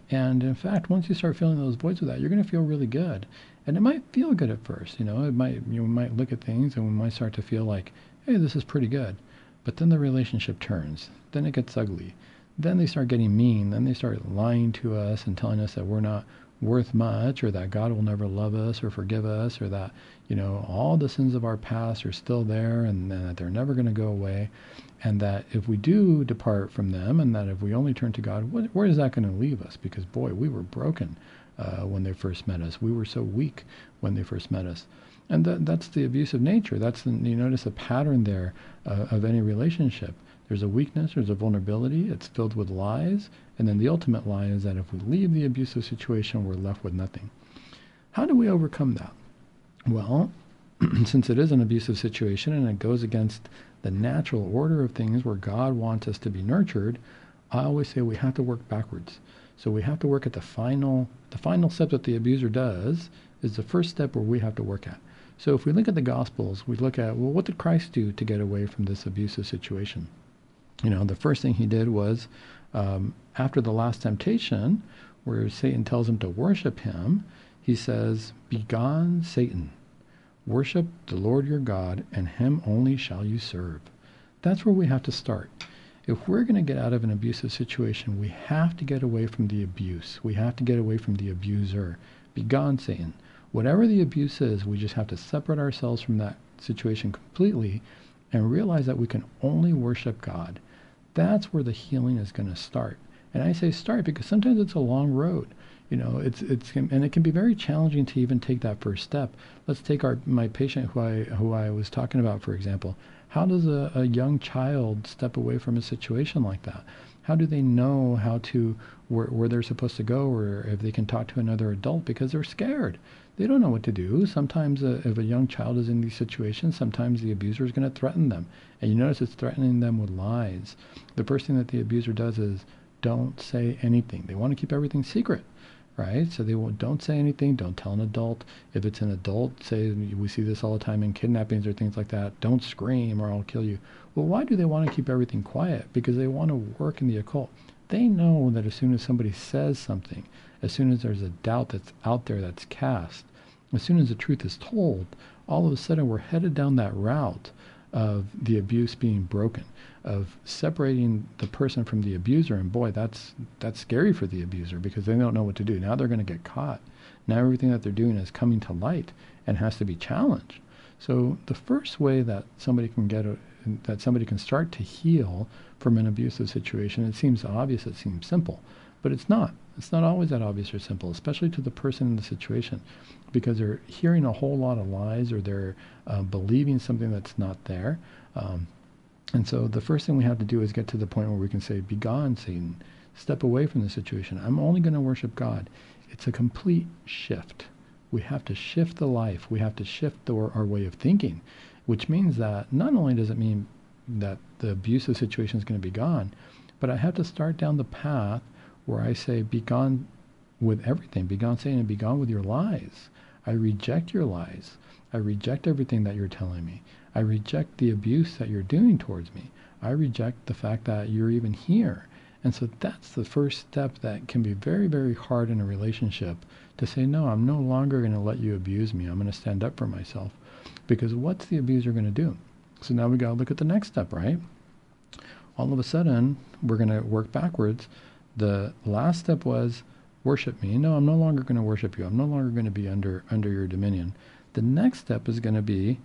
And in fact, once you start filling those voids with that, you're going to feel really good. And it might feel good at first. You know, you might look at things and we might start to feel like, hey, this is pretty good. But then the relationship turns. Then it gets ugly. Then they start getting mean. Then they start lying to us and telling us that we're not worth much, or that God will never love us or forgive us, or that, you know, all the sins of our past are still there and that they're never going to go away, and that if we do depart from them and that if we only turn to God, where is that going to leave us? Because, boy, we were broken when they first met us. We were so weak when they first met us. And that's the abusive nature. You notice a pattern there of any relationship. There's a weakness, there's a vulnerability, it's filled with lies, and then the ultimate lie is that if we leave the abusive situation, we're left with nothing. How do we overcome that? Well, since it is an abusive situation and it goes against the natural order of things where God wants us to be nurtured, I always say we have to work backwards. So we have to work at the final step that the abuser does is the first step where we have to work at. So if we look at the Gospels, we look at, well, what did Christ do to get away from this abusive situation? You know, the first thing he did was, after the last temptation, where Satan tells him to worship him, he says, "Begone, Satan. Worship the Lord your God, and him only shall you serve." That's where we have to start. If we're going to get out of an abusive situation, we have to get away from the abuse. We have to get away from the abuser. Begone, Satan. Whatever the abuse is, we just have to separate ourselves from that situation completely and realize that we can only worship God. That's where the healing is going to start. And I say start because sometimes it's a long road. You know, and it can be very challenging to even take that first step. Let's take my patient who I was talking about, for example. How does a young child step away from a situation like that? How do they know how to where they're supposed to go, or if they can talk to another adult, because they're scared? They don't know what to do. Sometimes if a young child is in these situations, sometimes the abuser is going to threaten them. And you notice it's threatening them with lies. The first thing that the abuser does is don't say anything. They want to keep everything secret. Right? So don't say anything, don't tell an adult. If it's an adult, say, we see this all the time in kidnappings or things like that, don't scream or I'll kill you. Well, why do they want to keep everything quiet? Because they want to work in the occult. They know that as soon as somebody says something, as soon as there's a doubt that's out there that's cast, as soon as the truth is told, all of a sudden we're headed down that route of the abuse being broken, of separating the person from the abuser. And boy, that's scary for the abuser, because they don't know what to do. Now they're going to get caught. Now everything that they're doing is coming to light and has to be challenged. So the first way that somebody can start to heal from an abusive situation, it seems obvious, it seems simple, but it's not. It's not always that obvious or simple, especially to the person in the situation, because they're hearing a whole lot of lies, or they're believing something that's not there. And so the first thing we have to do is get to the point where we can say, "Begone, Satan. Step away from the situation. I'm only going to worship God." It's a complete shift. We have to shift the life. We have to shift our way of thinking, which means that not only does it mean that the abusive situation is going to be gone, but I have to start down the path where I say, "Be gone with everything. Be gone, Satan, and be gone with your lies. I reject your lies. I reject everything that you're telling me. I reject the abuse that you're doing towards me. I reject the fact that you're even here." And so that's the first step that can be very, very hard in a relationship, to say, "No, I'm no longer going to let you abuse me. I'm going to stand up for myself." Because what's the abuser going to do? So now we got to look at the next step, right? All of a sudden, we're going to work backwards. The last step was worship me. No, I'm no longer going to worship you. I'm no longer going to be under your dominion. The next step is going to be,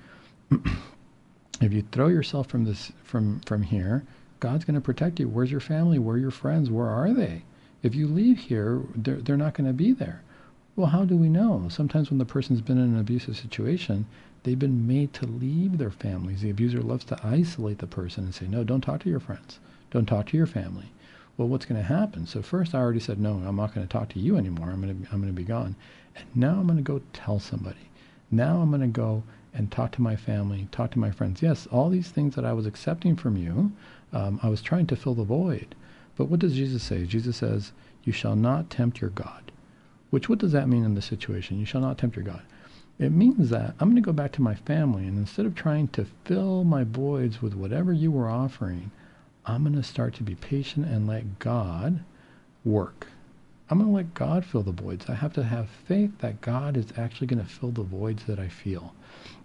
if you throw yourself from here, God's going to protect you. Where's your family? Where are your friends? Where are they? If you leave here, they're not going to be there. Well, how do we know? Sometimes when the person's been in an abusive situation, they've been made to leave their families. The abuser loves to isolate the person and say, "No, don't talk to your friends. Don't talk to your family." Well, what's going to happen? So first I already said, "No, I'm not going to talk to you anymore. I'm going to be gone." And now I'm going to go tell somebody. Now I'm going to go and talk to my family, talk to my friends. Yes, all these things that I was accepting from you, I was trying to fill the void. But what does Jesus say? Jesus says, "You shall not tempt your God." What does that mean in this situation? You shall not tempt your God. It means that I'm going to go back to my family, and instead of trying to fill my voids with whatever you were offering, I'm going to start to be patient and let God work. I'm going to let God fill the voids. I have to have faith that God is actually going to fill the voids that I feel.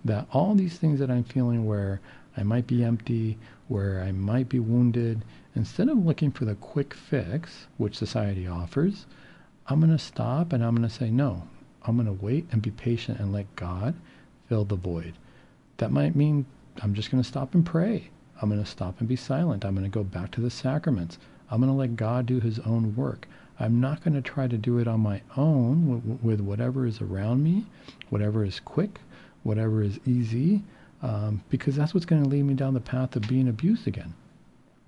That all these things that I'm feeling, where I might be empty, where I might be wounded, instead of looking for the quick fix, which society offers, I'm going to stop and I'm going to say, "No, I'm going to wait and be patient and let God fill the void." That might mean I'm just going to stop and pray. I'm going to stop and be silent. I'm going to go back to the sacraments. I'm going to let God do his own work. I'm not going to try to do it on my own with whatever is around me, whatever is quick, whatever is easy, because that's what's going to lead me down the path of being abused again.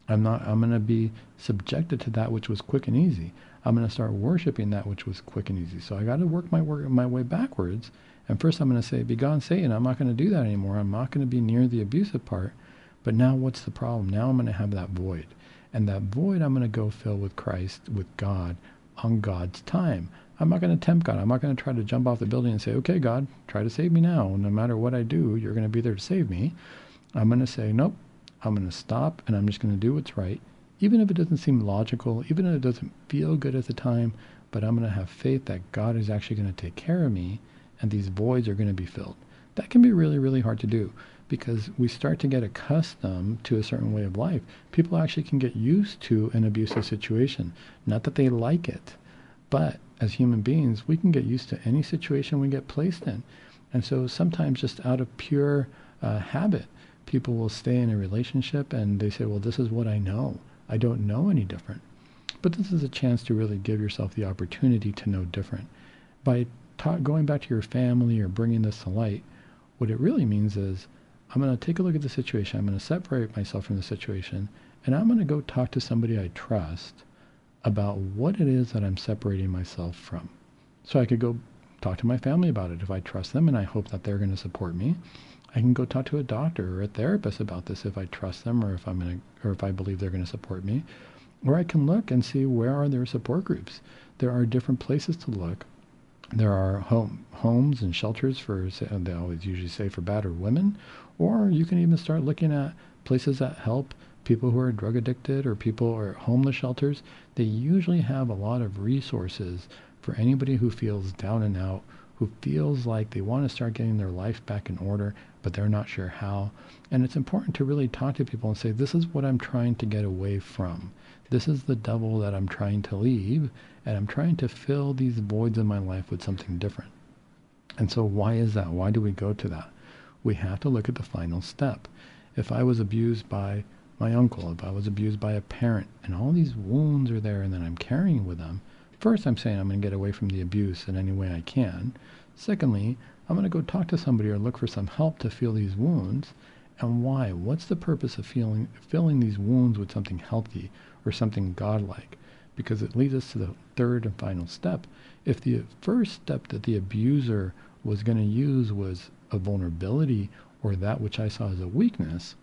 I'm going to be subjected to that which was quick and easy. I'm going to start worshiping that which was quick and easy. So I got to work my way backwards. And first I'm going to say, "Begone, Satan. I'm not going to do that anymore. I'm not going to be near the abusive part." But now what's the problem? Now I'm going to have that void. And that void I'm going to go fill with Christ, with God, on God's time. I'm not going to tempt God. I'm not going to try to jump off the building and say, okay, God, try to save me now. No matter what I do, you're going to be there to save me. I'm going to say, nope, I'm going to stop, and I'm just going to do what's right, even if it doesn't seem logical, even if it doesn't feel good at the time, but I'm going to have faith that God is actually going to take care of me, and these voids are going to be filled. That can be really, really hard to do, because we start to get accustomed to a certain way of life. People actually can get used to an abusive situation. Not that they like it, but as human beings, we can get used to any situation we get placed in. And so sometimes just out of pure habit, people will stay in a relationship and they say, well, this is what I know. I don't know any different. But this is a chance to really give yourself the opportunity to know different. By going back to your family or bringing this to light, what it really means is, I'm going to take a look at the situation, I'm going to separate myself from the situation, and I'm going to go talk to somebody I trust about what it is that I'm separating myself from. So I could go talk to my family about it if I trust them, and I hope that they're going to support me. I can go talk to a doctor or a therapist about this if I trust them, or if I believe they're going to support me. Or I can look and see, where are their support groups? There are different places to look. There are homes and shelters for, they always usually say, for battered women. Or you can even start looking at places that help people who are drug addicted, or people who are homeless shelters. They usually have a lot of resources for anybody who feels down and out, who feels like they want to start getting their life back in order, but they're not sure how. And it's important to really talk to people and say, this is what I'm trying to get away from. This is the devil that I'm trying to leave, and I'm trying to fill these voids in my life with something different. And so why is that? Why do we go to that? We have to look at the final step. If I was abused by my uncle, if I was abused by a parent, and all these wounds are there and then I'm carrying with them, first I'm saying I'm going to get away from the abuse in any way I can. Secondly, I'm going to go talk to somebody or look for some help to heal these wounds. And why? What's the purpose of filling these wounds with something healthy or something godlike? Because it leads us to the third and final step. If the first step that the abuser was going to use was a vulnerability, or that which I saw as a weakness,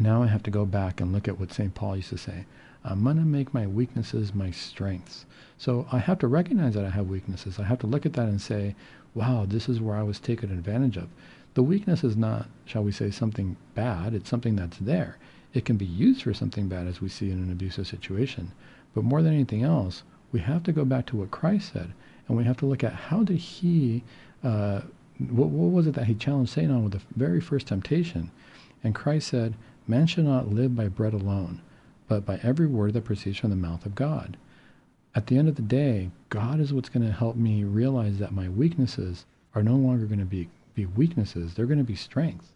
now I have to go back and look at what St. Paul used to say. I'm going to make my weaknesses my strengths. So I have to recognize that I have weaknesses. I have to look at that and say, wow, this is where I was taken advantage of. The weakness is not, shall we say, something bad. It's something that's there. It can be used for something bad, as we see in an abusive situation. But more than anything else, we have to go back to what Christ said, and we have to look at how did he what was it that he challenged Satan on with the very first temptation? And Christ said, man should not live by bread alone, but by every word that proceeds from the mouth of God. At the end of the day, God is what's going to help me realize that my weaknesses are no longer going to be weaknesses. They're going to be strengths.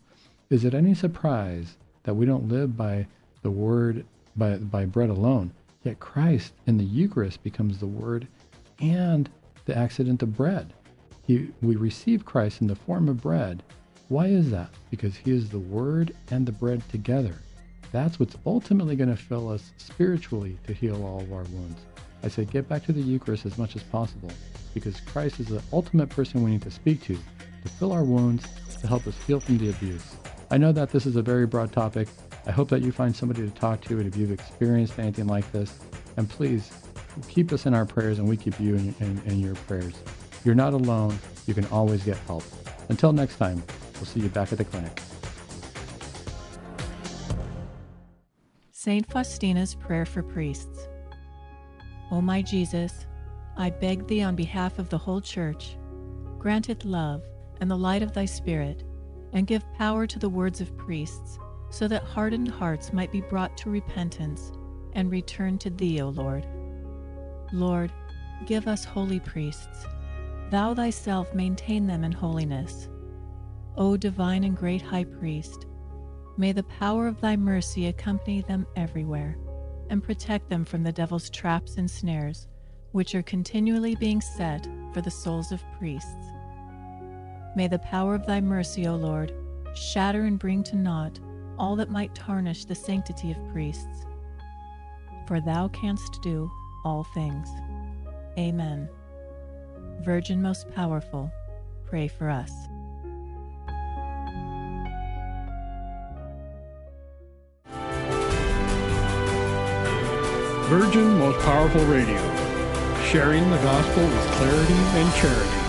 Is it any surprise that we don't live by the word, by bread alone? Yet Christ in the Eucharist becomes the word and the accident of bread. We receive Christ in the form of bread. Why is that? Because he is the word and the bread together. That's what's ultimately going to fill us spiritually to heal all of our wounds. I say get back to the Eucharist as much as possible, because Christ is the ultimate person we need to speak to fill our wounds, to help us heal from the abuse. I know that this is a very broad topic. I hope that you find somebody to talk to, and if you've experienced anything like this, and please keep us in our prayers, and we keep you in your prayers. You're not alone. You can always get help. Until next time, we'll see you back at the clinic. St. Faustina's Prayer for Priests. O my Jesus, I beg thee on behalf of the whole Church, grant it love and the light of thy Spirit, and give power to the words of priests, so that hardened hearts might be brought to repentance and return to thee, O Lord. Lord, give us holy priests. Thou thyself maintain them in holiness. O divine and great High Priest, may the power of thy mercy accompany them everywhere, and protect them from the devil's traps and snares, which are continually being set for the souls of priests. May the power of thy mercy, O Lord, shatter and bring to naught all that might tarnish the sanctity of priests. For thou canst do all things. Amen. Virgin Most Powerful, pray for us. Virgin Most Powerful Radio. sharing the gospel with clarity and charity.